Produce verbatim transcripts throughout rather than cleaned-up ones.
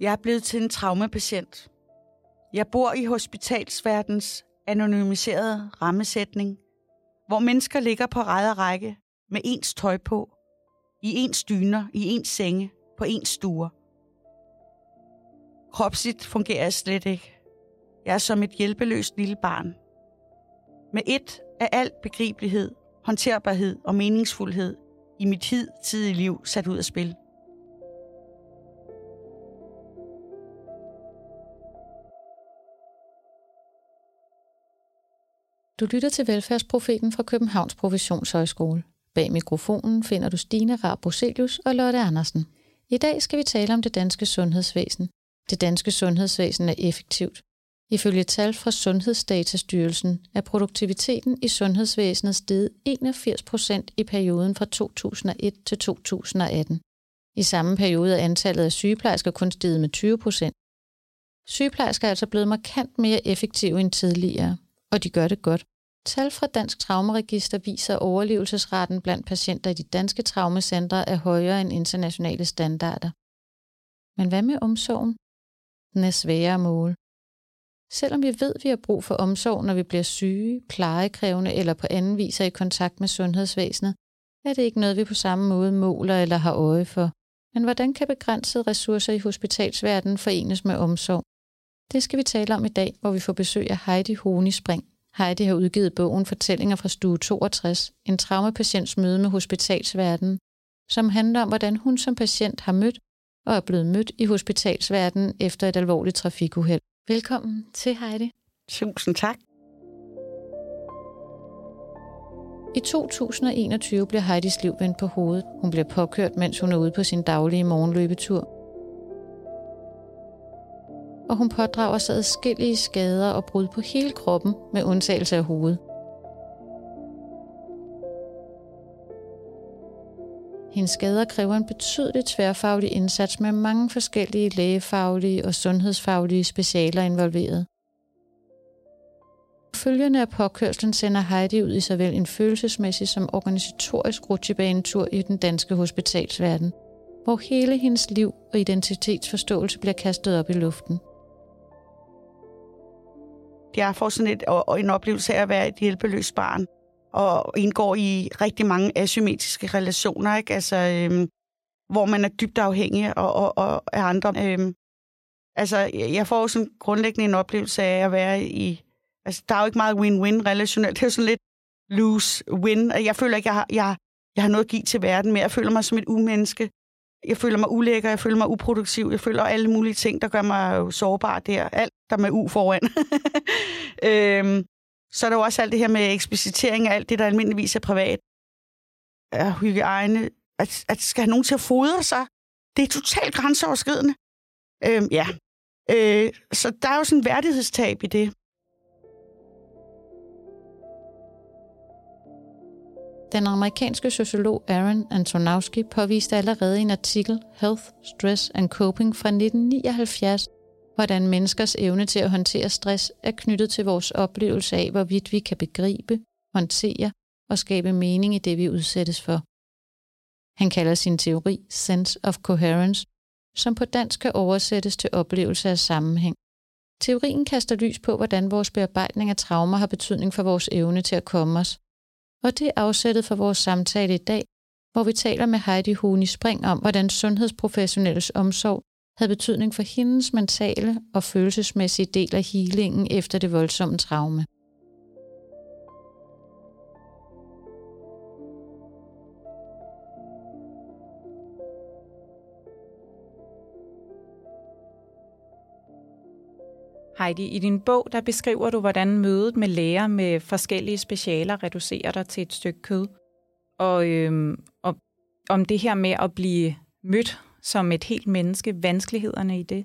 Jeg er blevet til en traumapatient. Jeg bor i hospitalsverdens anonymiserede rammesætning, hvor mennesker ligger på ræd og række med ens tøj på, i ens dyner, i ens senge, på ens stuer. Kropsligt fungerer jeg slet ikke. Jeg er som et hjælpeløst lille barn. Med et af al begribelighed, håndterbarhed og meningsfuldhed i mit hidtidige liv sat ud af spil. Du lytter til Velfærdsprofeten fra Københavns Professionshøjskole. Bag mikrofonen finder du Stine Raab Procelius og Lotte Andersen. I dag skal vi tale om det danske sundhedsvæsen. Det danske sundhedsvæsen er effektivt. Ifølge tal fra Sundhedsdatastyrelsen er produktiviteten i sundhedsvæsenet steget enogfirs procent i perioden fra to tusind og et til to tusind og atten. I samme periode er antallet af sygeplejersker kun steget med tyve procent. Sygeplejersker er altså blevet markant mere effektive end tidligere, og de gør det godt. Tal fra Dansk Traumeregister viser, at overlevelsesraten blandt patienter i de danske traumecentre er højere end internationale standarder. Men hvad med omsorgen? Den er sværere at måle. Selvom vi ved, at vi har brug for omsorg, når vi bliver syge, plejekrævende eller på anden vis er i kontakt med sundhedsvæsenet, er det ikke noget, vi på samme måde måler eller har øje for. Men hvordan kan begrænsede ressourcer i hospitalsverdenen forenes med omsorg? Det skal vi tale om i dag, hvor vi får besøg af Heidi Honig Spring. Heidi har udgivet bogen Fortællinger fra stue toogtres, en traumapatients møde med hospitalsverdenen, som handler om, hvordan hun som patient har mødt og er blevet mødt i hospitalsverdenen efter et alvorligt trafikuheld. Velkommen til, Heidi. Tusind tak. I to tusind og enogtyve bliver Heidis liv vendt på hovedet. Hun bliver påkørt, mens hun er ude på sin daglige morgenløbetur. Og hun pådrager sig adskillige skader og brud på hele kroppen med undtagelse af hovedet. Hendes skader kræver en betydelig tværfaglig indsats med mange forskellige lægefaglige og sundhedsfaglige specialer involveret. Følgerne af påkørslen sender Heidi ud i såvel en følelsesmæssig som organisatorisk rutsjebanetur i den danske hospitalsverden, hvor hele hendes liv og identitetsforståelse bliver kastet op i luften. Jeg får sådan et, en oplevelse af at være et hjælpeløst barn, og indgår i rigtig mange asymmetriske relationer, ikke? Altså, øhm, hvor man er dybt afhængig og, og, og af andre. Øhm, altså, jeg får sådan grundlæggende en oplevelse af at være i... Altså, der er jo ikke meget win-win relationelt. Det er jo sådan lidt lose-win. Jeg føler ikke, jeg har, jeg, jeg har noget at give til verden mere. Jeg føler mig som et umenneske. Jeg føler mig ulækker, jeg føler mig uproduktiv, jeg føler alle mulige ting, der gør mig jo sårbar der. Alt, der med u foran. øhm, Så er der jo også alt det her med eksplicitering af alt det, der almindeligvis er privat. Ja, hygiejne. At, at skal have nogen til at fodre sig. Det er totalt grænseoverskridende. Øhm, ja. Øh, så der er jo sådan en værdighedstab i det. Den amerikanske sociolog Aaron Antonovsky påviste allerede i en artikel Health, Stress and Coping fra nitten nioghalvfjerds, hvordan menneskers evne til at håndtere stress er knyttet til vores oplevelse af, hvorvidt vi kan begribe, håndtere og skabe mening i det, vi udsættes for. Han kalder sin teori Sense of Coherence, som på dansk kan oversættes til oplevelse af sammenhæng. Teorien kaster lys på, hvordan vores bearbejdning af traumer har betydning for vores evne til at komme os. Og det er afsættet for vores samtale i dag, hvor vi taler med Heidi Honig Spring om, hvordan sundhedsprofessionelles omsorg havde betydning for hendes mentale og følelsesmæssige del af healingen efter det voldsomme traume. Heidi, i din bog der beskriver du, hvordan mødet med læger med forskellige specialer reducerer dig til et stykke kød. Og, øhm, og om det her med at blive mødt som et helt menneske, vanskelighederne i det.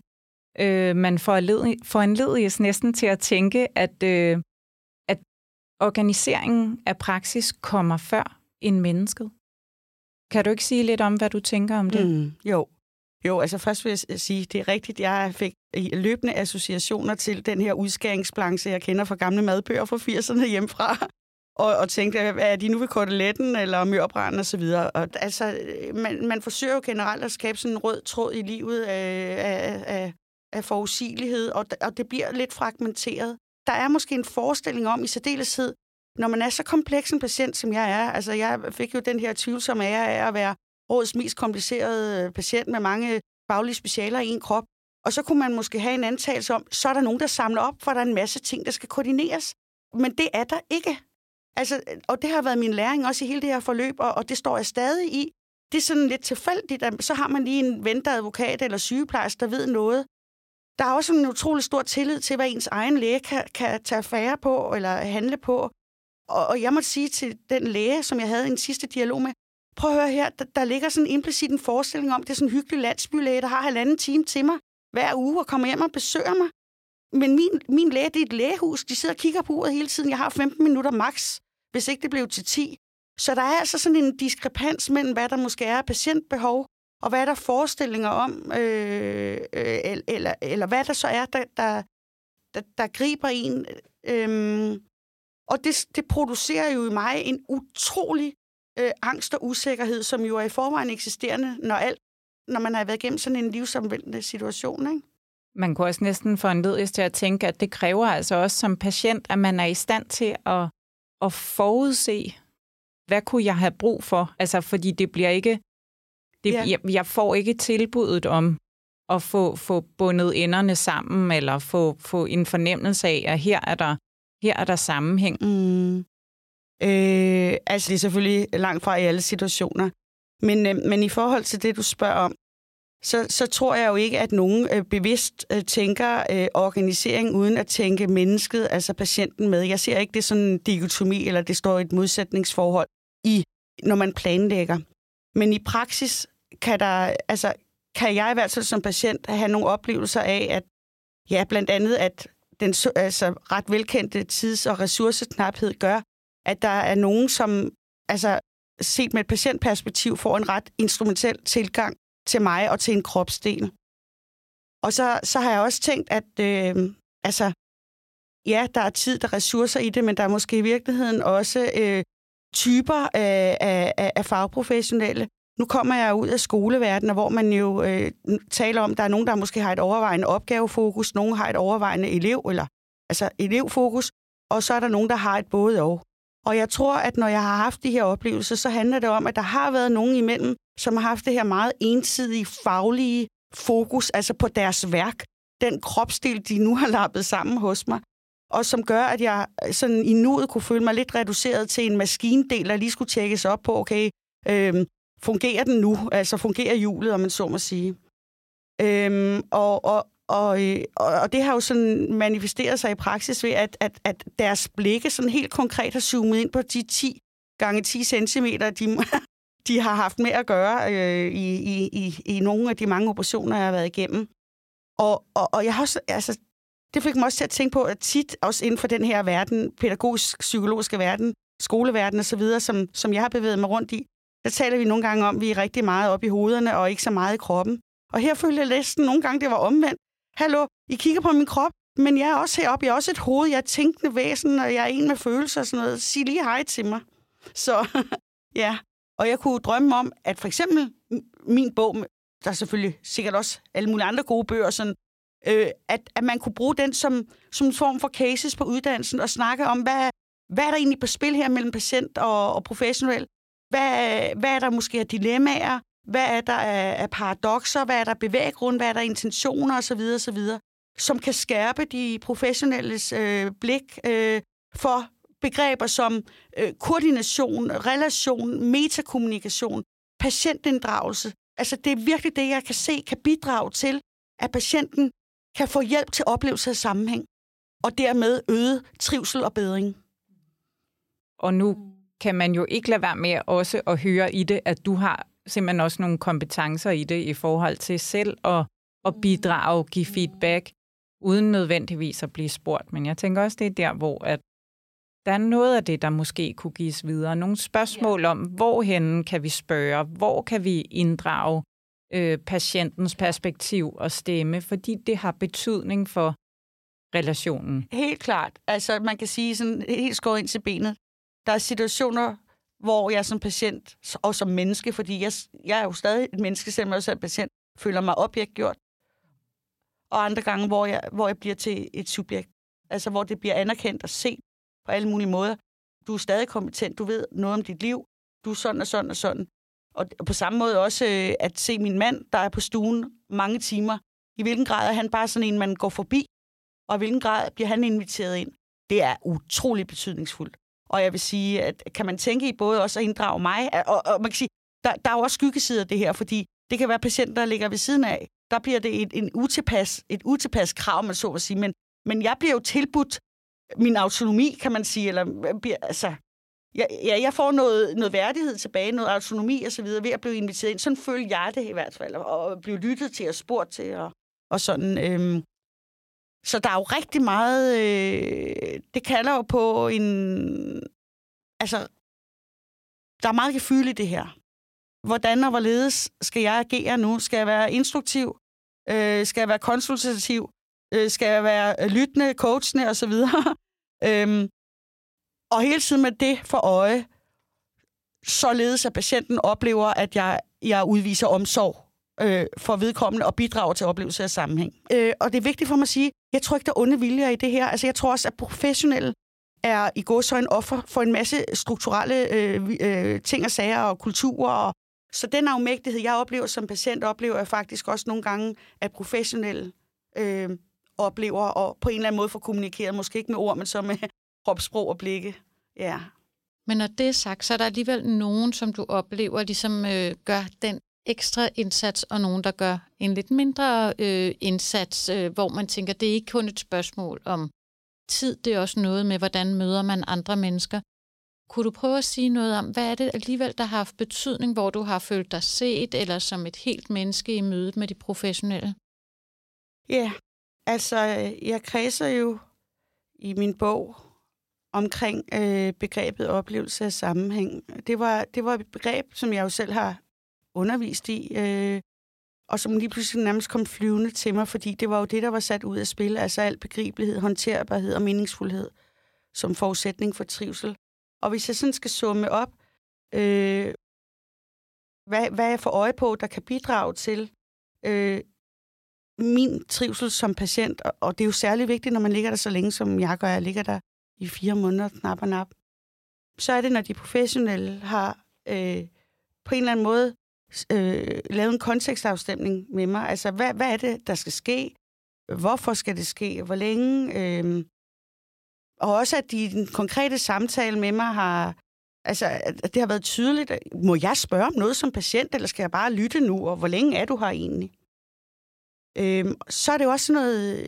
Øh, man foranlediges næsten til at tænke, at, øh, at organiseringen af praksis kommer før end mennesket. Kan du ikke sige lidt om, hvad du tænker om det? Mm, jo. jo, altså først vil jeg sige, det er rigtigt, jeg fik løbende associationer til den her udskæringsblanche, jeg kender fra gamle madbøger fra firserne hjemmefra. Og, og tænkte, er de nu ved koteletten eller mørbranden og så videre. Og, altså, man, man forsøger jo generelt at skabe sådan en rød tråd i livet af, af, af af forudsigelighed, og, og det bliver lidt fragmenteret. Der er måske en forestilling om i særdeleshed, når man er så kompleks en patient, som jeg er. Altså, jeg fik jo den her tvivlsomme ære af at være årets mest komplicerede patient med mange faglige specialer i en krop. Og så kunne man måske have en antagelse om, så er der nogen, der samler op, for der er en masse ting, der skal koordineres. Men det er der ikke. Altså, og det har været min læring også i hele det her forløb, og, og det står jeg stadig i. Det er sådan lidt tilfældigt, at så har man lige en ven, der er advokat eller sygeplejerske, der ved noget. Der er også en utrolig stor tillid til, hvad ens egen læge kan, kan tage affære på eller handle på. Og, og jeg må sige til den læge, som jeg havde en sidste dialog med, prøv at høre her, der, der ligger sådan implicit en forestilling om, det er sådan en hyggelig landsbylæge, der har halvanden time til mig hver uge og kommer hjem og besøger mig. Men min, min læge, det er et lægehus. De sidder og kigger på uret hele tiden. Jeg har femten minutter max, hvis ikke det blev til ti. Så der er altså sådan en diskrepans mellem, hvad der måske er patientbehov, og hvad der er forestillinger om, øh, øh, eller, eller hvad der så er, der, der, der, der griber en. Øh, og det, det producerer jo i mig en utrolig øh, angst og usikkerhed, som jo er i forvejen eksisterende, når, alt, når man har været igennem sådan en livsomvæltende situation, ikke? Man kunne også næsten foranlediges til at tænke, at det kræver altså også som patient, at man er i stand til at, at forudse, hvad kunne jeg have brug for? Altså, fordi det bliver ikke... Det, ja. jeg, jeg får ikke tilbuddet om at få, få bundet enderne sammen, eller få, få en fornemmelse af, at her er der, her er der sammenhæng. Mm. Øh, altså, det er selvfølgelig langt fra i alle situationer. Men, øh, men i forhold til det, du spørger om, Så, så tror jeg jo ikke, at nogen øh, bevidst øh, tænker øh, organisering uden at tænke mennesket, altså patienten med. Jeg ser ikke det sådan en dikotomi, eller det står i et modsætningsforhold, i, når man planlægger. Men i praksis kan, der, altså, kan jeg i hvert fald som patient have nogle oplevelser af, at ja, blandt andet, at den altså, ret velkendte tids- og ressourceknaphed gør, at der er nogen, som altså, set med et patientperspektiv får en ret instrumentel tilgang til mig og til en kropsdel. Og så, så har jeg også tænkt, at øh, altså, ja, der er tid, der er ressourcer i det, men der er måske i virkeligheden også øh, typer øh, af, af fagprofessionelle. Nu kommer jeg ud af skoleverdenen, hvor man jo øh, taler om, at der er nogen, der måske har et overvejende opgavefokus, nogen har et overvejende elev, eller altså elevfokus, og så er der nogen, der har et både og. Og jeg tror, at når jeg har haft de her oplevelser, så handler det om, at der har været nogen imellem, som har haft det her meget ensidige faglige fokus, altså på deres værk, den kropsdel, de nu har lappet sammen hos mig, og som gør, at jeg sådan i nuet kunne føle mig lidt reduceret til en maskindel, der lige skulle tjekkes op på, okay, øhm, fungerer den nu? Altså fungerer hjulet, om man så må sige. Øhm, og, og, og, øh, og det har jo sådan manifesteret sig i praksis ved, at, at, at deres blikke sådan helt konkret har zoomet ind på de ti gange ti centimeter, de... de har haft med at gøre øh, i, i, i, i nogle af de mange operationer, jeg har været igennem. Og, og, og jeg har også, altså, det fik mig også til at tænke på, at tit også inden for den her verden, pædagogisk, psykologiske verden, skoleverden osv., som, som jeg har bevæget mig rundt i, der taler vi nogle gange om, at vi er rigtig meget oppe i hovederne og ikke så meget i kroppen. Og her følte jeg næsten nogle gange, det var omvendt. Hallo, I kigger på min krop, men jeg er også heroppe, jeg er også et hoved, jeg er tænkende væsen, og jeg er en med følelser og sådan noget. Sig lige hej til mig. Så ja. Og jeg kunne drømme om, at for eksempel min bog, der er selvfølgelig sikkert også alle mulige andre gode bøger, sådan, øh, at, at man kunne bruge den som, som en form for cases på uddannelsen og snakke om, hvad, hvad er der egentlig på spil her mellem patient og, og professionel? Hvad, hvad er der måske af dilemmaer? Hvad er der af paradokser? Hvad er der bevæggrund? Hvad er der intentioner? Og så videre, og så videre, som kan skærpe de professionelles øh, blik øh, for begreber som øh, koordination, relation, metakommunikation, patientinddragelse. Altså det er virkelig det, jeg kan se, kan bidrage til, at patienten kan få hjælp til oplevelse af sammenhæng, og dermed øget trivsel og bedring. Og nu kan man jo ikke lade være med også at høre i det, at du har simpelthen også nogle kompetencer i det i forhold til selv at, at bidrage, give feedback, uden nødvendigvis at blive spurgt. Men jeg tænker også, det er der, hvor at der er noget af det, der måske kunne gives videre. Nogle spørgsmål om, hvorhenne kan vi spørge, hvor kan vi inddrage øh, patientens perspektiv og stemme, fordi det har betydning for relationen. Helt klart. Altså, man kan sige sådan helt skåret ind til benet. Der er situationer, hvor jeg som patient og som menneske, fordi jeg, jeg er jo stadig et menneske, selvom jeg også er patient, føler mig objektgjort. og andre gange, hvor jeg, hvor jeg bliver til et subjekt. Altså, hvor det bliver anerkendt og set på alle mulige måder. Du er stadig kompetent, du ved noget om dit liv, du er sådan og sådan og sådan. Og på samme måde også øh, at se min mand, der er på stuen mange timer. I hvilken grad er han bare sådan en, man går forbi, og i hvilken grad bliver han inviteret ind. Det er utrolig betydningsfuldt. Og jeg vil sige, at kan man tænke i både også at inddrage mig, og, og man kan sige, der, der er jo også skyggesider af det her, fordi det kan være patienter, der ligger ved siden af. Der bliver det et, en utilpas, et utilpas krav, man så at sige. Men, men jeg bliver jo tilbudt min autonomi, kan man sige, eller altså... Ja, ja, jeg får noget, noget værdighed tilbage, noget autonomi og så videre ved at blive inviteret ind. Sådan føler jeg det i hvert fald, og blive lyttet til og spurgt til og, og sådan. Øhm. Så der er jo rigtig meget... Øh, det kalder jo på en... Altså, der er meget gefyld i det her. Hvordan og hvorledes skal jeg agere nu? Skal jeg være instruktiv? Øh, skal jeg være konsultativ? Øh, skal jeg være lyttende, coachende og så videre? øhm. Og hele tiden med det for øje, således at patienten oplever, at jeg, jeg udviser omsorg øh, for vedkommende og bidrager til oplevelse af sammenhæng. Øh, og det er vigtigt for mig at sige, jeg tror ikke, der er onde viljer i det her. Altså, jeg tror også, at professionelle er i gåseøjne offer for en masse strukturelle øh, øh, ting og sager og kulturer. Og... Så den afmægtighed, jeg oplever som patient, oplever jeg faktisk også nogle gange, at professionelle øh, oplever og på en eller anden måde får kommunikeret, måske ikke med ord, men så med... kropssprog og blikke, ja. Men når det er sagt, så er der alligevel nogen, som du oplever, ligesom øh, gør den ekstra indsats, og nogen, der gør en lidt mindre øh, indsats, øh, hvor man tænker, det er ikke kun et spørgsmål om tid, det er også noget med, hvordan møder man andre mennesker. Kunne du prøve at sige noget om, hvad er det alligevel, der har haft betydning, hvor du har følt dig set, eller som et helt menneske i mødet med de professionelle? Ja, altså, jeg kredser jo i min bog omkring øh, begrebet oplevelse af sammenhæng. Det var, det var et begreb, som jeg jo selv har undervist i, øh, og som lige pludselig nærmest kom flyvende til mig, fordi det var jo det, der var sat ud af spil, altså al begribelighed, håndterbarhed og meningsfuldhed som forudsætning for trivsel. Og hvis jeg sådan skal summe op, øh, hvad, hvad jeg får øje på, der kan bidrage til øh, min trivsel som patient, og, og det er jo særlig vigtigt, når man ligger der så længe, som jeg gør, jeg ligger der i fire måneder, knap og nap, så er det, når de professionelle har øh, på en eller anden måde øh, lavet en kontekstafstemning med mig. Altså, hvad, hvad er det, der skal ske? Hvorfor skal det ske? Hvor længe? Øh, og også, at de i den konkrete samtale med mig har... Altså, at det har været tydeligt. Må jeg spørge om noget som patient, eller skal jeg bare lytte nu? Og hvor længe er du her egentlig? Øh, så er det jo også noget...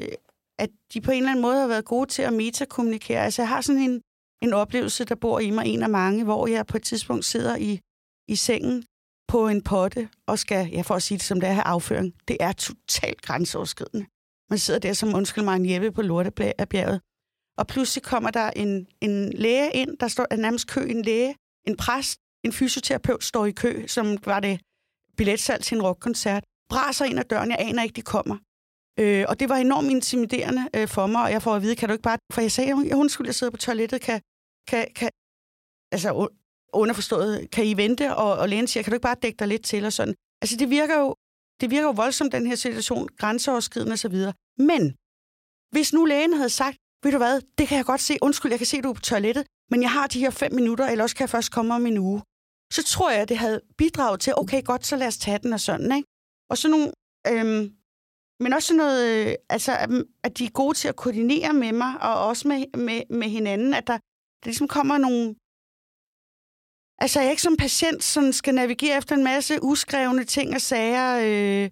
at de på en eller anden måde har været gode til at metakommunikere. Altså, jeg har sådan en, en oplevelse, der bor i mig, en af mange, hvor jeg på et tidspunkt sidder i, i sengen på en potte og skal, jeg får at sige det som det er, have afføring. Det er totalt grænseoverskridende. Man sidder der som, undskyld mig, en jæppe på Lortebjerget. Og pludselig kommer der en, en læge ind, der står nærmest kø, en læge, en præst, en fysioterapeut står i kø, som var det billetsalg til en rockkoncert, braser ind ad døren, jeg aner ikke, de kommer. Øh, og det var enormt intimiderende øh, for mig, og jeg får at vide, kan du ikke bare... For jeg sagde, hun, hun skulle jeg sidde på toilettet, kan... kan, kan altså, underforstået, kan I vente? Og, og lægen siger, kan du ikke bare dække dig lidt til? Og sådan. Altså, det virker jo, det virker jo voldsomt, den her situation, grænseoverskridende osv. Men hvis nu lægen havde sagt, ved du hvad, det kan jeg godt se, undskyld, jeg kan se, du er på toilettet, men jeg har de her fem minutter, eller også kan jeg først komme om en uge. Så tror jeg, det havde bidraget til, okay, godt, så lad os tage den og sådan, ikke? Og så nogle... Øh, Men også noget, altså, at de er gode til at koordinere med mig, og også med, med, med hinanden, at der, der ligesom kommer nogle... Altså, jeg er ikke som patient, som skal navigere efter en masse uskrevne ting og sager. Øh,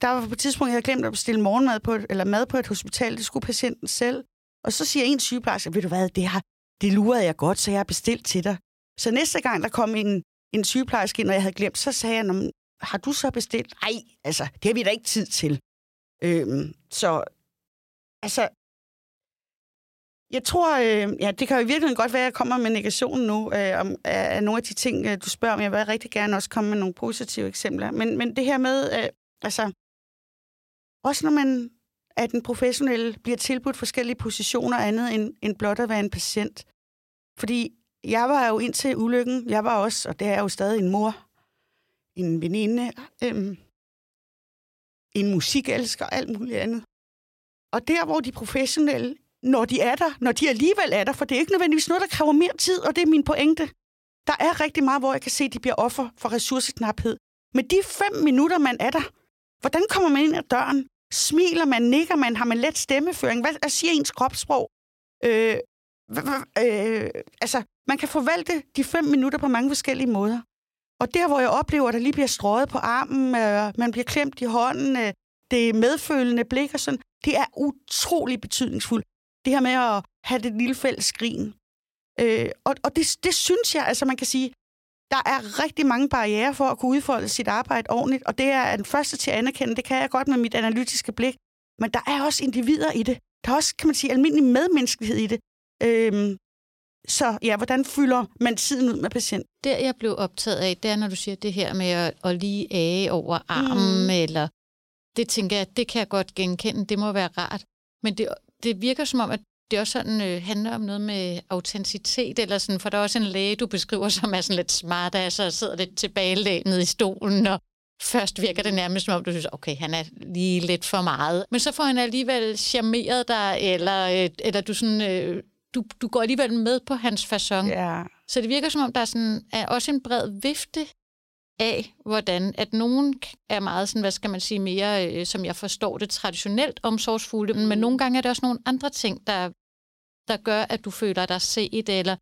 der var på et tidspunkt, jeg havde glemt at bestille morgenmad på et, eller mad på et hospital, det skulle patienten selv. Og så siger en sygeplejerske, ved du hvad, det, har, det lurede jeg godt, så jeg har bestilt til dig. Så næste gang, der kom en, en sygeplejerske ind, og jeg havde glemt, så sagde jeg, har du så bestilt? Nej, altså, det har vi da ikke tid til. Øhm, så, altså, jeg tror, øh, ja, det kan jo i virkeligheden godt være, at jeg kommer med negation nu, øh, om, af nogle af de ting, du spørger om. Jeg vil rigtig gerne også komme med nogle positive eksempler. Men, men det her med, øh, altså, også når man, at en professionel bliver tilbudt forskellige positioner, andet end, end blot at være en patient. Fordi jeg var jo indtil ulykken, jeg var også, og det er jo stadig en mor, en veninde, øh, en musikelsker og alt muligt andet. Og der, hvor de professionelle, når de er der, når de alligevel er der, for det er ikke nødvendigvis noget, der kræver mere tid, og det er min pointe. Der er rigtig meget, hvor jeg kan se, at de bliver offer for ressourceknaphed. Men de fem minutter, man er der, hvordan kommer man ind ad døren? Smiler man, nikker man, har man let stemmeføring? Hvad siger ens kropssprog? Øh, øh, altså, man kan forvalte de fem minutter på mange forskellige måder. Og der, hvor jeg oplever, at der lige bliver strøget på armen, øh, man bliver klemt i hånden, øh, det medfølende blik og sådan, det er utrolig betydningsfuldt. Det her med at have det lille fælles skrin. Øh, og og det, det synes jeg, altså man kan sige, der er rigtig mange barrierer for at kunne udfolde sit arbejde ordentligt, og det er den første til at anerkende, det kan jeg godt med mit analytiske blik, men der er også individer i det. Der er også, kan man sige, almindelig medmenneskelighed i det. Øh, så ja, hvordan fylder man tiden ud med patienten? Det, jeg blev optaget af, det er, når du siger det her med at, at lige æge over armen, mm. eller det tænker jeg, det kan jeg godt genkende, det må være rart, men det Det virker som om, at det også sådan, øh, handler om noget med autenticitet, eller sådan, for der er også en læge, du beskriver, som er sådan lidt smart, altså, og sidder lidt tilbagelænet i stolen, og først virker det nærmest som om, du synes, okay, han er lige lidt for meget. Men så får han alligevel charmeret dig, eller, øh, eller du, sådan, øh, du, du går alligevel med på hans facon. Yeah. Så det virker som om, der er, sådan, er også en bred vifte af, hvordan at nogen er meget sådan, hvad skal man sige, mere, øh, som jeg forstår det, traditionelt omsorgsfulde, men, men nogle gange er der også nogle andre ting, der, der gør, at du føler dig set, eller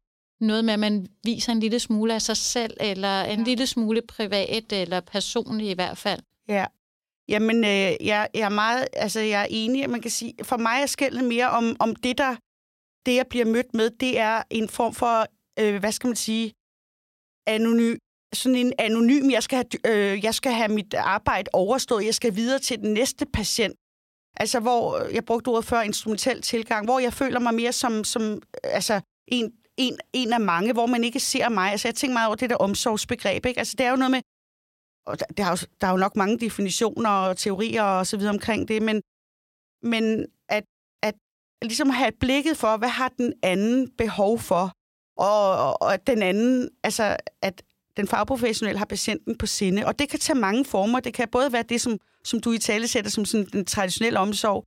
noget med, at man viser en lille smule af sig selv, eller en ja. lille smule privat, eller personligt i hvert fald. Ja, jamen, øh, jeg, jeg er meget, altså, jeg er enig, man kan sige, for mig er skældet mere om, om det, der, det, jeg bliver mødt med, det er en form for, øh, hvad skal man sige, anonym, sådan en anonym, jeg skal, have, øh, jeg skal have mit arbejde overstået, jeg skal videre til den næste patient. Altså, hvor, jeg brugte ordet før, instrumentel tilgang, hvor jeg føler mig mere som, som altså, en, en, en af mange, hvor man ikke ser mig. Altså, jeg tænker meget over det der omsorgsbegreb, ikke? Altså, det er jo noget med, og der, der, er, jo, der er jo nok mange definitioner og teorier og så videre omkring det, men, men at, at ligesom have blikket for, hvad har den anden behov for, og, og at den anden, altså, at den fagprofessionelle har patienten på sinde, og det kan tage mange former. Det kan både være det, som, som du i tale sætter, som sådan den traditionelle omsorg,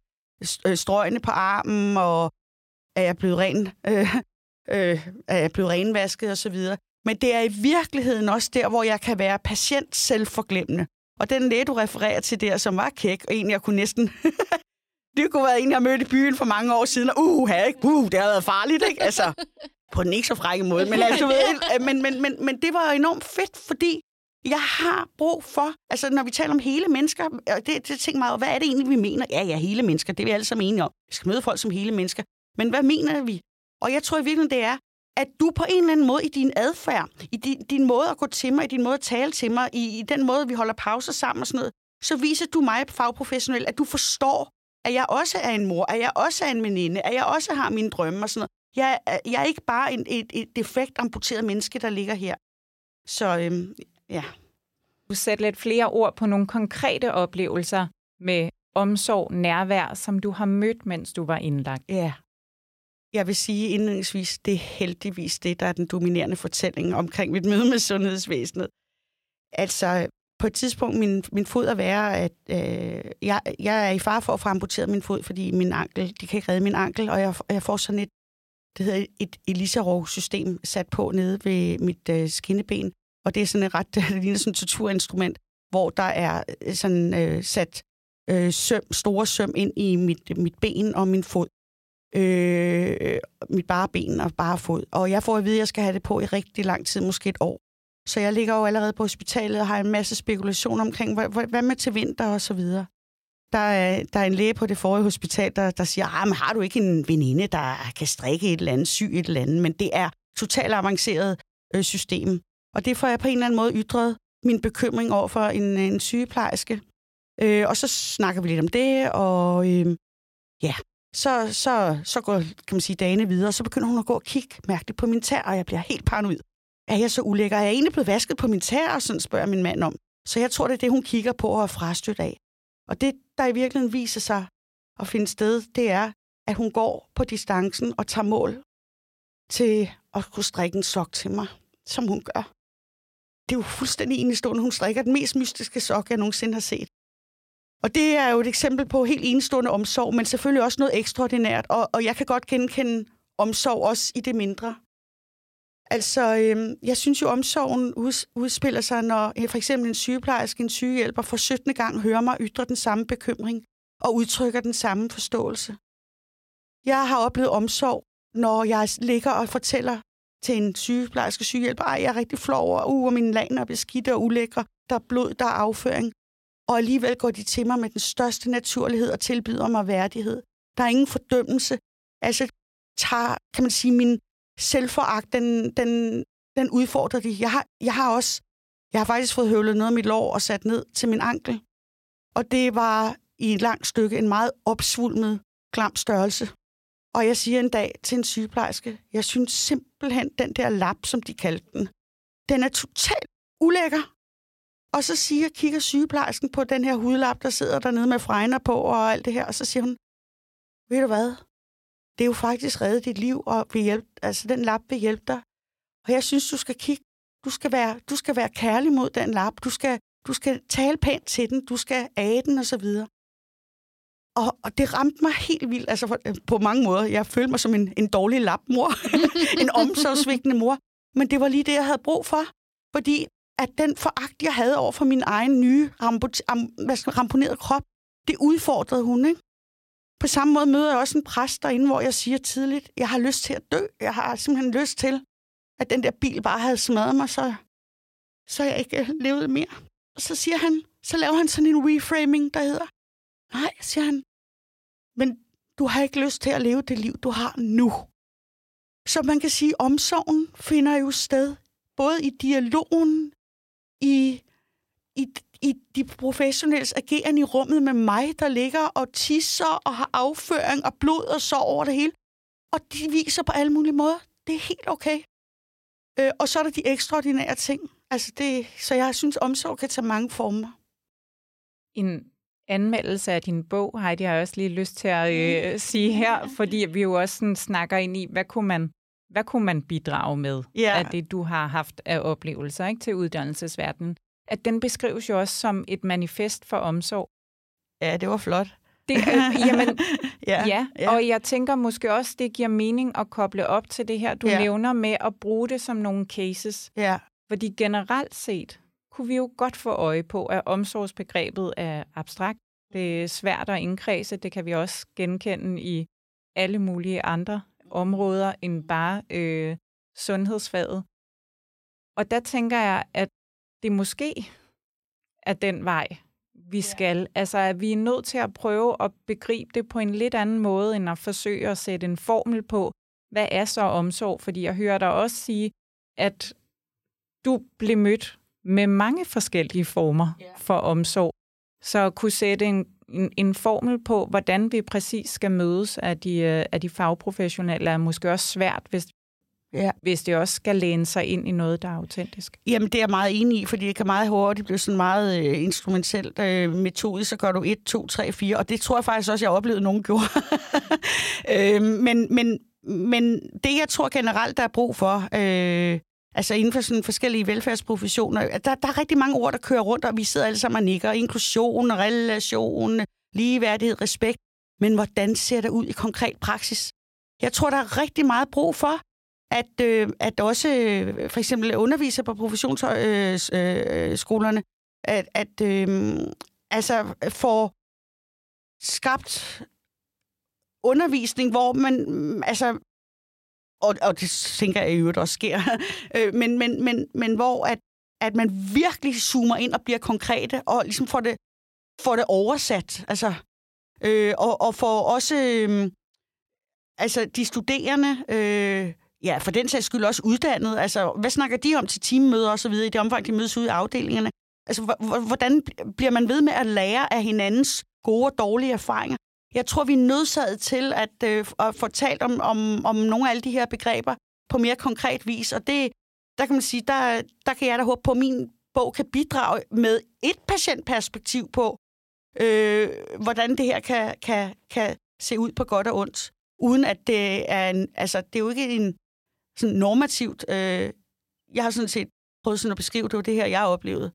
strøgene på armen, og er jeg blevet ren, øh, øh, er jeg blevet renvasket osv. Men det er i virkeligheden også der, hvor jeg kan være patient selvforglemmende. Og den læge, du refererer til der, som var kæk, og en, jeg kunne næsten... det kunne være en, jeg mødte i byen for mange år siden, og uh, ikke? uh, det har været farligt, ikke? Altså... på den ikke så frække måde, men, altså, ved, men, men, men, men det var enormt fedt, fordi jeg har brug for, altså når vi taler om hele mennesker, det, det tænker meget, hvad er det egentlig, vi mener? Ja, ja, hele mennesker, det er vi alle sammen enige om. Vi skal møde folk som hele mennesker, men hvad mener vi? Og jeg tror i virkeligheden, det er, at du på en eller anden måde i din adfærd, i din, din måde at gå til mig, i din måde at tale til mig, i, i den måde, vi holder pauser sammen og sådan noget, så viser du mig fagprofessionelt, at du forstår, at jeg også er en mor, at jeg også er en veninde, at jeg også har mine drømme og sådan noget. Jeg, jeg er ikke bare en, et, et defekt, amputeret menneske, der ligger her. Så øhm, ja. Du sætter lidt flere ord på nogle konkrete oplevelser med omsorg, nærvær, som du har mødt, mens du var indlagt. Ja. Jeg vil sige indledningsvis, det er heldigvis det, der er den dominerende fortælling omkring mit møde med sundhedsvæsenet. Altså, på et tidspunkt, min, min fod er værre, at øh, jeg, jeg er i fare for at få amputeret min fod, fordi min ankel, de kan ikke redde min ankel, og jeg, jeg får sådan et det hedder et Ilizarov-system sat på nede ved mit øh, skinneben. Og det er sådan et ret, det ligner sådan et torturinstrument, hvor der er sådan øh, sat øh, søm, store søm ind i mit, mit ben og min fod. Øh, mit bare ben og bare fod. Og jeg får at vide, at jeg skal have det på i rigtig lang tid, måske et år. Så jeg ligger jo allerede på hospitalet og har en masse spekulation omkring, hvad, hvad med til vinter og så videre. Der er, der er en læge på det forrige hospital, der, der siger, men har du ikke en veninde, der kan strikke et eller andet, sy et eller andet? Men det er totalt avanceret øh, system. Og det får jeg på en eller anden måde ytret min bekymring over for en, en sygeplejerske. Øh, og så snakker vi lidt om det, og øh, ja, så, så, så går kan man sige, dagene videre. Så begynder hun at gå og kigge mærkeligt på min tær, og jeg bliver helt paranoid. Er jeg så ulækker? Er jeg egentlig blevet vasket på min tær? Og sådan spørger min mand om. Så jeg tror, det er det, hun kigger på og er frastødt af. Og det, der i virkeligheden viser sig at finde sted, det er, at hun går på distancen og tager mål til at kunne strikke en sok til mig, som hun gør. Det er jo fuldstændig enestående, hun strikker den mest mystiske sok, jeg nogensinde har set. Og det er jo et eksempel på helt enestående omsorg, men selvfølgelig også noget ekstraordinært. Og, og jeg kan godt genkende omsorg også i det mindre. Altså, øhm, jeg synes jo, omsorgen udspiller sig, når for eksempel en sygeplejerske, en sygehjælper for syttende gang hører mig ytre den samme bekymring og udtrykker den samme forståelse. Jeg har oplevet omsorg, når jeg ligger og fortæller til en sygeplejerske sygehjælper, ej, jeg er rigtig flov over, uh, og mine lagner er beskidte og ulækre, der er blod, der er afføring. Og alligevel går de til mig med den største naturlighed og tilbyder mig værdighed. Der er ingen fordømmelse. Altså, tager, kan man sige, min selvforagt, den, den, den udfordrer de. Jeg har, jeg har også, jeg har faktisk fået høvlet noget af mit lår og sat ned til min ankel. Og det var i et langt stykke en meget opsvulmet, glam størrelse. Og jeg siger en dag til en sygeplejerske, jeg synes simpelthen, den der lap, som de kaldte den, den er totalt ulækker. Og så siger, kigger sygeplejersken på den her hudlap, der sidder dernede med fregner på og alt det her, og så siger hun, ved du hvad, det er jo faktisk reddet dit liv, og vil hjælpe, altså den lap vil hjælpe dig. Og jeg synes, du skal kigge, du skal være, du skal være kærlig mod den lap, du skal, du skal tale pænt til den, du skal age den, og så videre. Og, og det ramte mig helt vildt, altså for, på mange måder. Jeg følte mig som en, en dårlig lapmor, en omsorgsvigtende mor, men det var lige det, jeg havde brug for, fordi at den foragt, jeg havde over for min egen nye rampo- am- ramponerede krop, det udfordrede hun, ikke? På samme måde møder jeg også en præst derinde, hvor jeg siger tidligt, jeg har lyst til at dø. Jeg har simpelthen lyst til, at den der bil bare havde smadret mig, så, så jeg ikke levede mere. Og så siger han, så laver han sådan en reframing, der hedder, nej, siger han, men du har ikke lyst til at leve det liv, du har nu. Så man kan sige, omsorgen finder jo sted, både i dialogen, I, i, i de professionelles ageren i rummet med mig, der ligger og tisser og har afføring og blod og sår over det hele. Og de viser på alle mulige måder. Det er helt okay. Øh, og så er der de ekstraordinære ting. Altså det, så jeg synes, omsorg kan tage mange former. En anmeldelse af din bog, Heidi, har jeg også lige lyst til at øh, sige her, fordi vi jo også sådan snakker ind i, hvad kunne man... Hvad kunne man bidrage med yeah. af det, du har haft af oplevelser, ikke, til uddannelsesverdenen? At den beskrives jo også som et manifest for omsorg. Ja, det var flot. Det, øh, jamen, yeah. ja, yeah. og jeg tænker måske også, det giver mening at koble op til det her, du yeah. nævner med at bruge det som nogle cases. Yeah. Fordi generelt set kunne vi jo godt få øje på, at omsorgsbegrebet er abstrakt. Det er svært at indkredse. Det kan vi også genkende i alle mulige andre områder end bare øh, sundhedsfaget. Og der tænker jeg, at det måske er den vej, vi skal. Ja. Altså, at vi er nødt til at prøve at begribe det på en lidt anden måde, end at forsøge at sætte en formel på, hvad er så omsorg? Fordi jeg hører dig også sige, at du blev mødt med mange forskellige former ja. for omsorg. Så at kunne sætte en, en, en formel på, hvordan vi præcis skal mødes af de, af de fagprofessionelle, er måske også svært, hvis, ja. hvis det også skal læne sig ind i noget, der er autentisk. Jamen, det er jeg meget enig i, fordi det kan meget hurtigt blive sådan meget øh, instrumentelt øh, metodisk, så gør du et, to, tre, fire, og det tror jeg faktisk også, jeg oplevede, nogen gjorde. øh, men, men, men det, jeg tror generelt, der er brug for... Øh, Altså inden for sådan forskellige velfærdsprofessioner, der, der er rigtig mange ord, der kører rundt, og vi sidder alle sammen og nikker. Inklusion, relation, ligeværdighed, respekt. Men hvordan ser det ud i konkret praksis? Jeg tror, der er rigtig meget brug for, at, øh, at også øh, for eksempel undervisere på professionsskolerne, øh, øh, at, at øh, altså får skabt undervisning, hvor man øh, altså... Og, og det tænker jeg jo, der også sker, men, men, men, men hvor at, at man virkelig zoomer ind og bliver konkrete, og ligesom får det, får det oversat, altså, øh, og, og får også øh, altså, de studerende, øh, ja, for den sags skyld også uddannede, altså, hvad snakker de om til teammøder og så videre, i det omfang, de mødes ude i afdelingerne? Altså, hvordan bliver man ved med at lære af hinandens gode og dårlige erfaringer? Jeg tror, vi er nødsaget til at, øh, at få talt om, om, om nogle af alle de her begreber på mere konkret vis, og det, der kan man sige, der, der kan jeg da håbe på, at min bog kan bidrage med et patientperspektiv på, øh, hvordan det her kan, kan, kan se ud på godt og ondt, uden at det er en, altså det er jo ikke en sådan normativt, øh, jeg har sådan set prøvet sådan at beskrive, det var det her, jeg oplevede.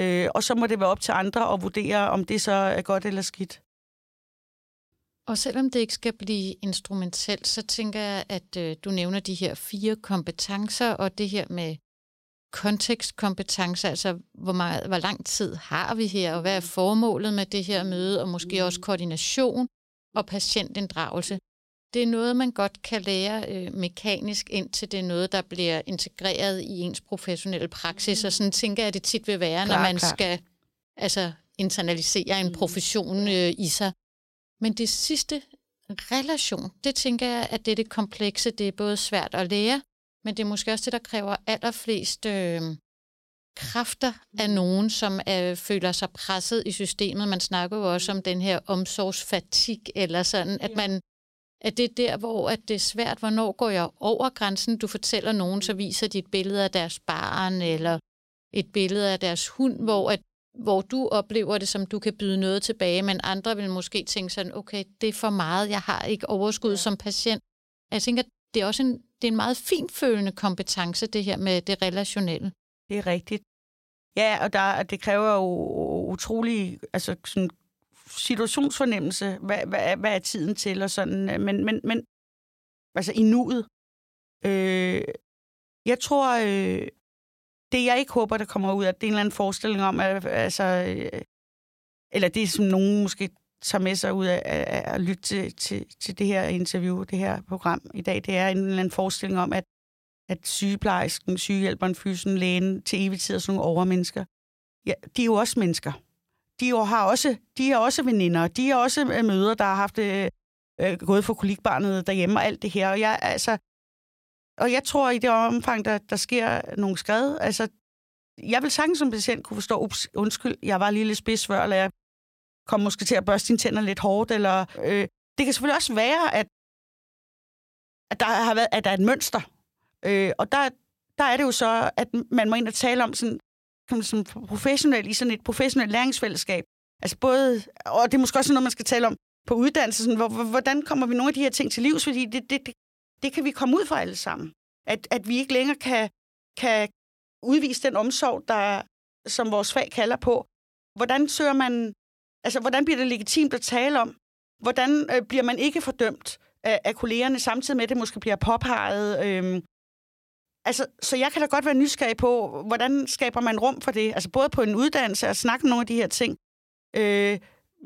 Øh, og så må det være op til andre at vurdere, om det så er godt eller skidt. Og selvom det ikke skal blive instrumentelt, så tænker jeg, at øh, du nævner de her fire kompetencer, og det her med kontekstkompetencer, altså hvor, meget, hvor lang tid har vi her, og hvad er formålet med det her møde, og måske også koordination og patientinddragelse. Det er noget, man godt kan lære øh, mekanisk, indtil det er noget, der bliver integreret i ens professionelle praksis, og sådan tænker jeg, det tit vil være, klar, når man klar. skal altså, internalisere en profession øh, i sig. Men det sidste, relation, det tænker jeg, at det er det komplekse, det er både svært at lære, men det er måske også det, der kræver allerflest øh, kræfter af nogen, som øh, føler sig presset i systemet. Man snakker jo også om den her omsorgsfatig, eller sådan, at man at det er der, hvor at det er svært, hvornår går jeg over grænsen? Du fortæller nogen, så viser de et billede af deres barn, eller et billede af deres hund, hvor at hvor du oplever det, som du kan byde noget tilbage, men andre vil måske tænke sådan, okay, det er for meget, jeg har ikke overskud ja. som patient. Jeg tænker, det er også en, det er en meget finfølende kompetence, det her med det relationelle. Det er rigtigt. Ja, og der, det kræver jo utrolig altså sådan situationsfornemmelse, hvad, hvad, hvad er tiden til, og sådan, men, men, men altså i nuet. Øh, jeg tror... Øh, Det, jeg ikke håber, der kommer ud af, det er en eller anden forestilling om, at, altså, eller det, som nogen måske tager med sig ud af at, at lytte til, til, til det her interview, det her program i dag, det er en eller anden forestilling om, at, at sygeplejersken, sygehjælperen, fysen, lægen til evig tid er sådan nogle overmennesker. Ja, de er jo også mennesker. De jo har også, de er også veninder, de er også mødre, der har haft øh, gået for kolikbarnet derhjemme og alt det her. Og jeg altså... Og jeg tror, i det omfang, der, der sker nogle skred, altså, jeg vil sagtens som patient kunne forstå, undskyld, jeg var lige lidt spids før, eller jeg kom måske til at børste dine tænder lidt hårdt, eller øh, det kan selvfølgelig også være, at, at der har været, at der er et mønster. Øh, og der, der er det jo så, at man må ind og tale om sådan, sådan professionelt, i sådan et professionelt læringsfællesskab. Altså både, og det er måske også noget, man skal tale om på uddannelse, sådan, hvor, hvordan kommer vi nogle af de her ting til livs, fordi det, det, det Det kan vi komme ud fra alle sammen. At, at vi ikke længere kan, kan udvise den omsorg, der, som vores fag kalder på. Hvordan søger man, altså, hvordan bliver det legitimt at tale om? Hvordan øh, bliver man ikke fordømt af, af kollegerne, samtidig med, at det måske bliver påpeget? Øh, altså, så jeg kan da godt være nysgerrig på, hvordan skaber man rum for det? Altså både på en uddannelse og snakke om nogle af de her ting, øh,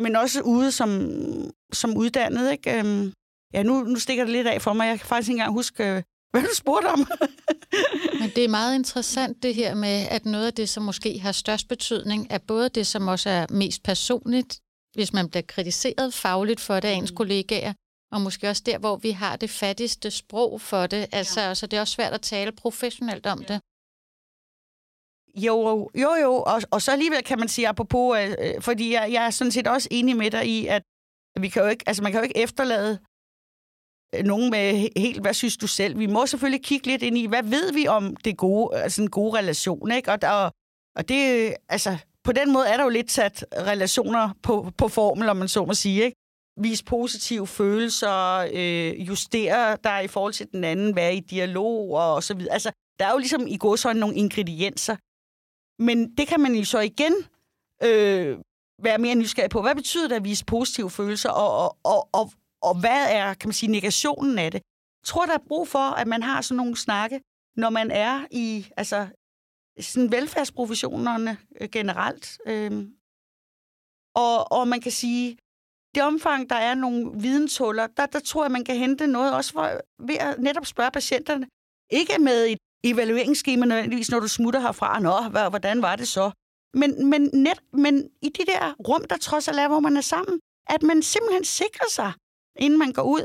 men også ude som, som uddannet, ikke? Øh, Ja, nu, nu stikker det lidt af for mig. Jeg kan faktisk ikke engang huske, hvad du spurgte om. Men det er meget interessant det her med, at noget af det, som måske har størst betydning, er både det, som også er mest personligt, hvis man bliver kritiseret fagligt for det af ens kollegaer, og måske også der, hvor vi har det fattigste sprog for det. Altså, ja. altså det er også svært at tale professionelt om ja. det. Jo, jo, jo. Og, og så alligevel kan man sige apropos, øh, fordi jeg, jeg er sådan set også enig med dig i, at vi kan jo ikke, altså man kan jo ikke efterlade nogen med helt, hvad synes du selv? Vi må selvfølgelig kigge lidt ind i, hvad ved vi om det gode, altså en god relation, ikke? Og, der, og det, altså, på den måde er der jo lidt sat relationer på, på formel, om man så må sige, ikke? Vis positive følelser, øh, justere dig i forhold til den anden, være i dialog og så videre. Altså, der er jo ligesom i gåseøjne nogle ingredienser. Men det kan man jo så igen øh, være mere nysgerrig på. Hvad betyder det at vise positive følelser og, og, og Og hvad er, kan man sige, negationen af det? Jeg tror, der er brug for, at man har sådan nogle snakke, når man er i altså, sådan velfærdsprofessionerne generelt. Øhm. Og, og man kan sige, det omfang, der er nogle videnshuller, der, der tror jeg, man kan hente noget også for, ved at netop spørge patienterne. Ikke med et evalueringsskema nødvendigvis, når du smutter herfra. Nå, hvordan var det så? Men, men, net, men i de der rum, der trods alt er, hvor man er sammen, at man simpelthen sikrer sig, inden man går ud,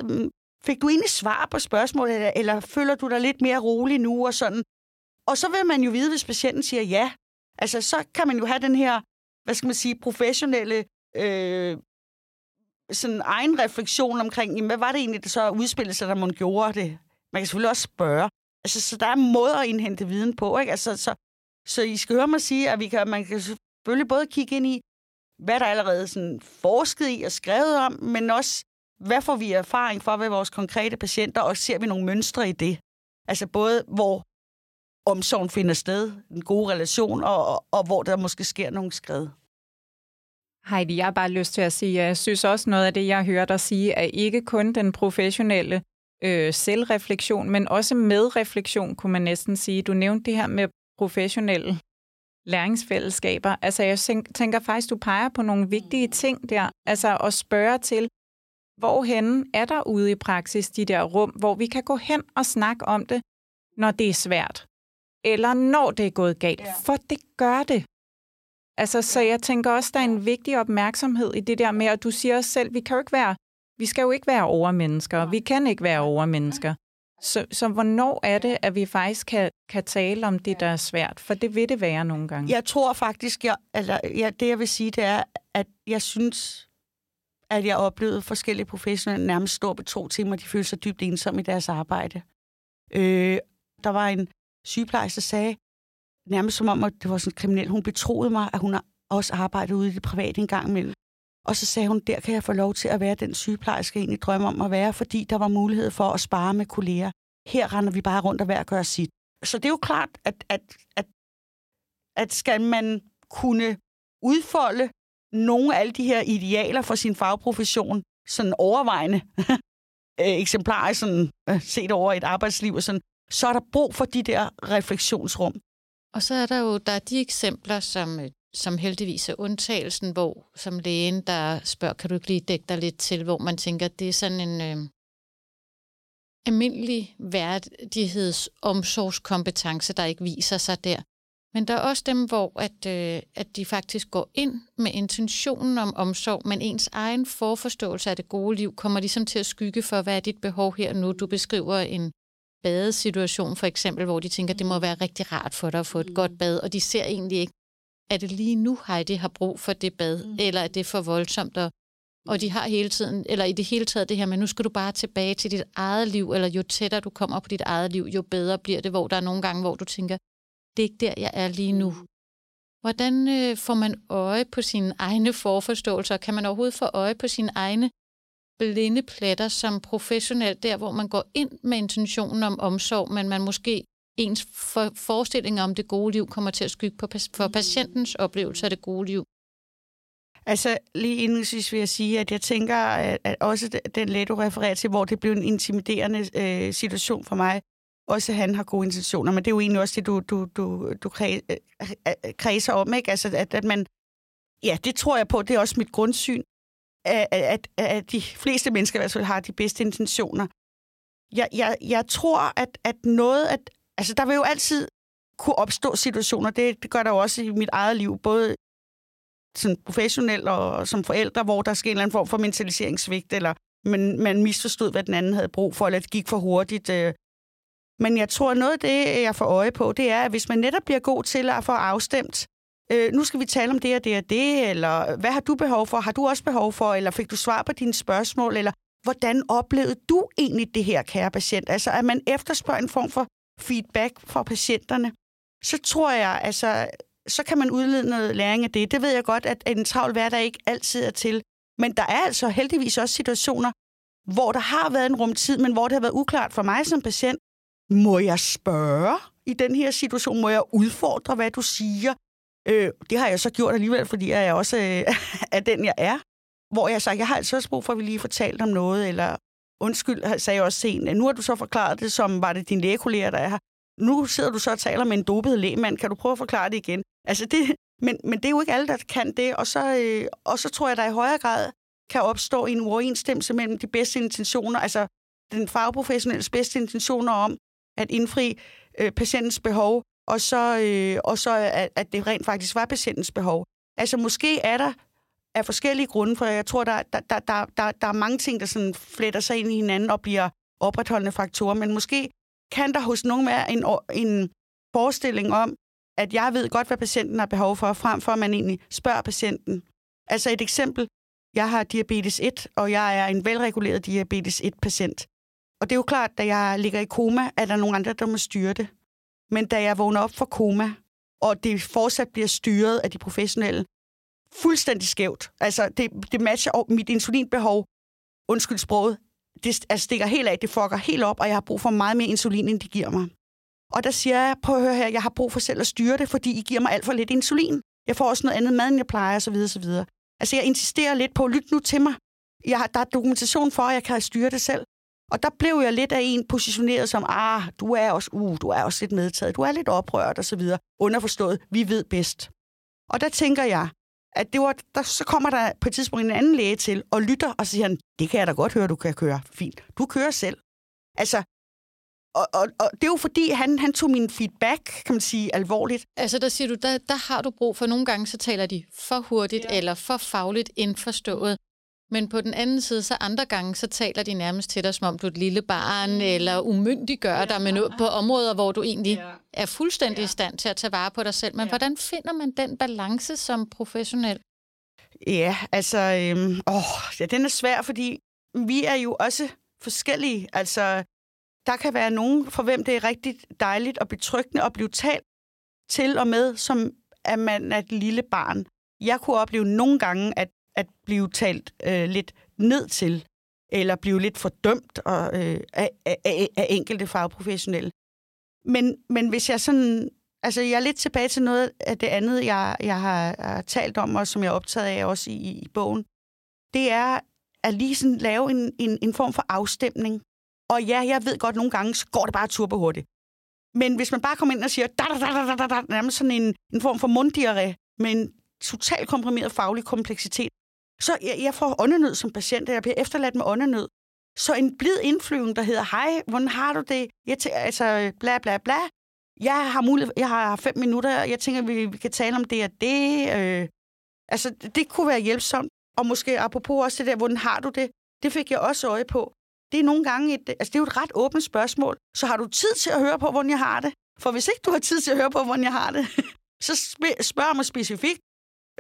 fik du egentlig svar på spørgsmålet, eller, eller føler du dig lidt mere rolig nu og sådan? Og så vil man jo vide, hvis patienten siger ja. Altså, så kan man jo have den her, hvad skal man sige, professionelle øh, sådan egen refleksion omkring, jamen, hvad var det egentlig, der så udspillede sig, da man gjorde det? Man kan selvfølgelig også spørge. Altså, så der er måder at indhente viden på, ikke? Altså, så, så I skal høre mig sige, at vi kan, man kan selvfølgelig både kigge ind i, hvad der allerede sådan forsket i og skrevet om, men også hvad får vi erfaring fra ved vores konkrete patienter, og ser vi nogle mønstre i det? Altså både, hvor omsorgen finder sted, en god relation, og, og, og hvor der måske sker nogle skred. Heidi, jeg har bare lyst til at sige, at jeg synes også noget af det, jeg hører dig sige, er ikke kun den professionelle øh, selvreflektion, men også medreflektion, kunne man næsten sige. Du nævnte det her med professionelle læringsfællesskaber. Altså, jeg tænker faktisk, du peger på nogle vigtige ting der. Altså, at spørge til, hvorhenne er der ude i praksis de der rum, hvor vi kan gå hen og snakke om det, når det er svært. Eller når det er gået galt. Ja. For det gør det. Altså, så jeg tænker også, der er en vigtig opmærksomhed i det der med, at du siger også selv, vi kan jo ikke være, vi skal jo ikke være overmennesker. Vi kan ikke være overmennesker. Så, så hvornår er det, at vi faktisk kan, kan tale om det, der er svært? For det vil det være nogle gange. Jeg tror faktisk, jeg, eller, ja, det jeg vil sige, det er, at jeg synes, at jeg oplevede forskellige professionelle nærmest stå på to timer, de følte sig dybt ensomme i deres arbejde. Øh, der var en sygeplejerske, der sagde, nærmest som om, at det var sådan en kriminel, hun betroede mig, at hun også arbejdede ude i det private en gang imellem. Og så sagde hun, der kan jeg få lov til at være den sygeplejerske, jeg egentlig drømmer om at være, fordi der var mulighed for at spare med kolleger. Her render vi bare rundt og hver gør sit. Så det er jo klart, at, at, at, at skal man kunne udfolde nogle af alle de her idealer for sin fagprofession, sådan overvejende eksemplarer, sådan set over et arbejdsliv, og sådan, så er der brug for de der refleksionsrum. Og så er der jo der er de eksempler, som... som heldigvis er undtagelsen, hvor som lægen, der spørger, kan du ikke lige dække dig lidt til, hvor man tænker, det er sådan en øh, almindelig værdighedsomsorgskompetence, der ikke viser sig der. Men der er også dem, hvor at, øh, at de faktisk går ind med intentionen om omsorg, men ens egen forforståelse af det gode liv kommer ligesom til at skygge for, hvad er dit behov her nu? Du beskriver en badesituation for eksempel, hvor de tænker, det må være rigtig rart for dig at få et godt bad, og de ser egentlig ikke, er det lige nu, Heidi har brug for det bad, mm. eller er det for voldsomt? Og, og de har hele tiden, eller i det hele taget det her med, nu skal du bare tilbage til dit eget liv, eller jo tættere du kommer på dit eget liv, jo bedre bliver det, hvor der er nogle gange, hvor du tænker, det er ikke der, jeg er lige nu. Hvordan øh, får man øje på sine egne forforståelser? Kan man overhovedet få øje på sine egne blinde pletter som professionel, der hvor man går ind med intentionen om omsorg, men man måske ens for, forestillinger om det gode liv kommer til at skygge på, for patientens oplevelse af det gode liv? Altså, lige indledningsvis vil jeg sige, at jeg tænker, at, at også den læge, du refererer til, hvor det blev en intimiderende øh, situation for mig, også han har gode intentioner, men det er jo egentlig også det, du, du, du, du kredser om, ikke? Altså, at, at man... Ja, det tror jeg på, det er også mit grundsyn, at, at, at de fleste mennesker i hvert fald har de bedste intentioner. Jeg, jeg, jeg tror, at, at noget... At, Altså, der vil jo altid kunne opstå situationer, det, det gør der jo også i mit eget liv, både sådan professionelt og som forældre, hvor der sker en eller anden form for mentaliseringssvigt, eller man, man misforstod, hvad den anden havde brug for, eller det gik for hurtigt. Men jeg tror, noget af det, jeg får øje på, det er, at hvis man netop bliver god til at få afstemt, øh, nu skal vi tale om det og det og det, eller hvad har du behov for, har du også behov for, eller fik du svar på dine spørgsmål, eller hvordan oplevede du egentlig det her, kære patient? Altså, at man efterspørger en form for feedback fra patienterne, så tror jeg, altså, så kan man udlede noget læring af det. Det ved jeg godt, at en travl hverdag ikke altid er til. Men der er altså heldigvis også situationer, hvor der har været en rumtid, men hvor det har været uklart for mig som patient. Må jeg spørge i den her situation? Må jeg udfordre, hvad du siger? Øh, det har jeg så gjort alligevel, fordi jeg også øh, er den, jeg er. Hvor jeg sagde, jeg har altså også brug for, at vi lige får talt om noget, eller... Undskyld, sagde jeg også sen. Nu har du så forklaret det, som var det dine lægekolleger, der er her. Nu sidder du så og taler med en dopet lægmand. Kan du prøve at forklare det igen? Altså det, men, men det er jo ikke alle, der kan det. Og så, øh, og så tror jeg, der i højere grad kan opstå en uoverensstemmelse mellem de bedste intentioner, altså den fagprofessionelles bedste intentioner om at indfri øh, patientens behov, og så, øh, og så at, at det rent faktisk var patientens behov. Altså måske er der af forskellige grunde, for jeg tror, der, der, der, der, der er mange ting, der sådan fletter sig ind i hinanden og bliver opretholdende faktorer, men måske kan der hos nogen være en, en forestilling om, at jeg ved godt, hvad patienten har behov for, frem for at man egentlig spørger patienten. Altså et eksempel, jeg har diabetes et, og jeg er en velreguleret diabetes et-patient. Og det er jo klart, da jeg ligger i koma, er der nogle andre, der må styre det. Men da jeg vågner op fra koma, og det fortsat bliver styret af de professionelle, fuldstændig skævt. Altså, det, det matcher mit insulinbehov. Undskyld sproget. Det altså, stikker helt af, det fucker helt op, og jeg har brug for meget mere insulin, end det giver mig. Og der siger jeg, prøv at høre her, jeg har brug for selv at styre det, fordi I giver mig alt for lidt insulin. Jeg får også noget andet mad, end jeg plejer, osv. osv. Altså, jeg insisterer lidt på, lyt nu til mig. Jeg har, der er dokumentation for, at jeg kan styre det selv. Og der blev jeg lidt af en positioneret som, ah, du er også, uh, du er også lidt medtaget, du er lidt oprørt, osv. Underforstået, vi ved bedst. Og der tænker jeg, at det var, der, så kommer der på et tidspunkt en anden læge til, og lytter, og siger han, det kan jeg da godt høre, du kan køre. Fint. Du kører selv. Altså, Og, og, og det er jo fordi, han, han tog min feedback, kan man sige, alvorligt. Altså, der siger du, der, der har du brug for, nogle gange så taler de for hurtigt, ja, eller for fagligt indforstået. Men på den anden side, så andre gange, så taler de nærmest til dig, som om du er et lille barn, mm. eller umyndiggør ja. dig med noget på områder, hvor du egentlig ja. er fuldstændig ja. i stand til at tage vare på dig selv. Men ja. hvordan finder man den balance som professionel? Ja, altså, øhm, åh, ja, den er svær, fordi vi er jo også forskellige, altså... Der kan være nogen, for hvem det er rigtig dejligt og betryggende at blive talt til og med, som at man er et lille barn. Jeg kunne opleve nogle gange at, at blive talt øh, lidt ned til, eller blive lidt fordømt og, øh, af, af, af enkelte fagprofessionelle. Men, men hvis jeg sådan... Altså, jeg er lidt tilbage til noget af det andet, jeg, jeg har, har talt om, og som jeg er optaget af også i, i bogen. Det er at lige sådan lave en, en, en form for afstemning. Og ja, jeg ved godt, nogle gange så går det bare turbo hurtigt. Men hvis man bare kommer ind og siger, da, da, da, da, da, da, nærmest sådan en, en form for munddiarré med en totalt komprimeret faglig kompleksitet, så jeg, jeg får åndenød som patient, og jeg bliver efterladt med åndenød. Så en blid indflyvning, der hedder, hej, hvordan har du det? Jeg tæ- altså, bla, bla, bla. Jeg har, mulighed, jeg har fem minutter, og jeg tænker, vi, vi kan tale om det og det. Øh. Altså, det kunne være hjælpsomt. Og måske apropos også det der, hvordan har du det? Det fik jeg også øje på. Det er nogle gange et, altså det er jo et ret åbent spørgsmål. Så har du tid til at høre på, hvordan jeg har det? For hvis ikke du har tid til at høre på, hvordan jeg har det, så spørg mig specifikt,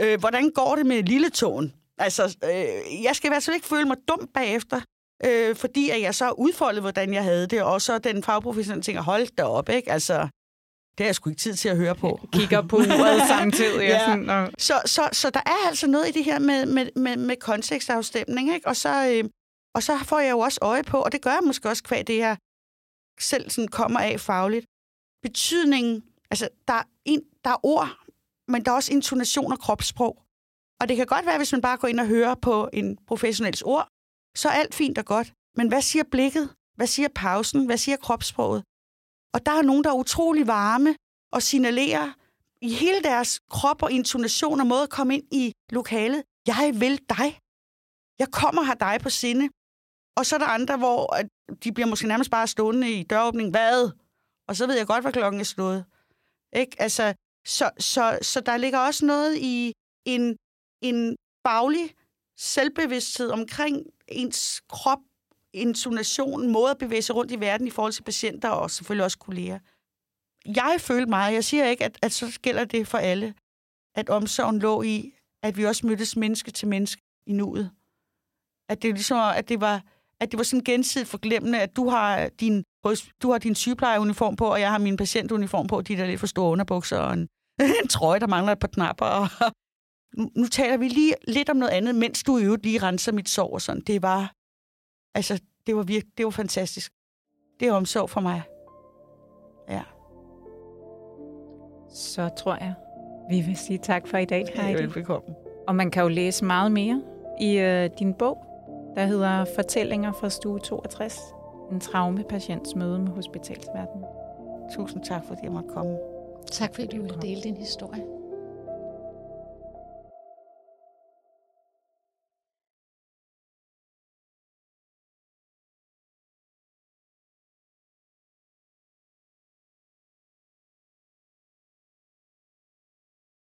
øh, hvordan går det med lilletåen? Altså, øh, jeg skal i hvert fald ikke føle mig dum bagefter, øh, fordi at jeg så udfoldede, hvordan jeg havde det, og så den fagprofessionelle tænker, hold da op, ikke? Altså, det har jeg sgu ikke tid til at høre på. Kigger på uret samtidig. Ja. Sådan, og... så, så, så der er altså noget i det her med, med, med, med kontekstafstemning, ikke? Og så... Øh, Og så får jeg jo også øje på, og det gør jeg måske også kvad det, jeg selv sådan kommer af fagligt. Betydningen, altså der er, en, der er ord, men der er også intonation og kropssprog. Og det kan godt være, hvis man bare går ind og hører på en professionels ord, så er alt fint og godt. Men hvad siger blikket? Hvad siger pausen? Hvad siger kropssproget? Og der er nogen, der er utrolig varme og signalerer i hele deres krop og intonation og måde at komme ind i lokalet. Jeg vil dig. Jeg kommer her dig på sinde. Og så er der andre, hvor de bliver måske nærmest bare stående i døråbningen. Hvad? Og så ved jeg godt, hvad klokken er slået. Ikke? Altså, så, så, så der ligger også noget i en, en faglig selvbevidsthed omkring ens krop, intonation, måde at bevæge sig rundt i verden i forhold til patienter og selvfølgelig også kolleger. Jeg følte meget, jeg siger ikke, at, at så gælder det for alle, at omsorgen lå i, at vi også mødtes menneske til menneske i nuet. At det, ligesom, at, det var, at det var sådan gensidigt forglemmende, at du har din, du har din sygeplejeuniform på, og jeg har min patientuniform på, de der lidt for store underbukser, og en, en trøje, der mangler et par knapper. Og, nu, nu taler vi lige lidt om noget andet, mens du i øvrigt lige renser mit sår og sådan. Det var, altså, det var, virke, det var fantastisk. Det var omsorg for mig. Ja. Så tror jeg, vi vil sige tak for i dag, Heidi. Velbekomme. Og man kan jo læse meget mere i øh, din bog, der hedder Fortællinger fra stue toogtres. En traumepatients møde med hospitalsverdenen. Tusind tak, fordi jeg måtte komme. Tak, fordi du ville dele din historie.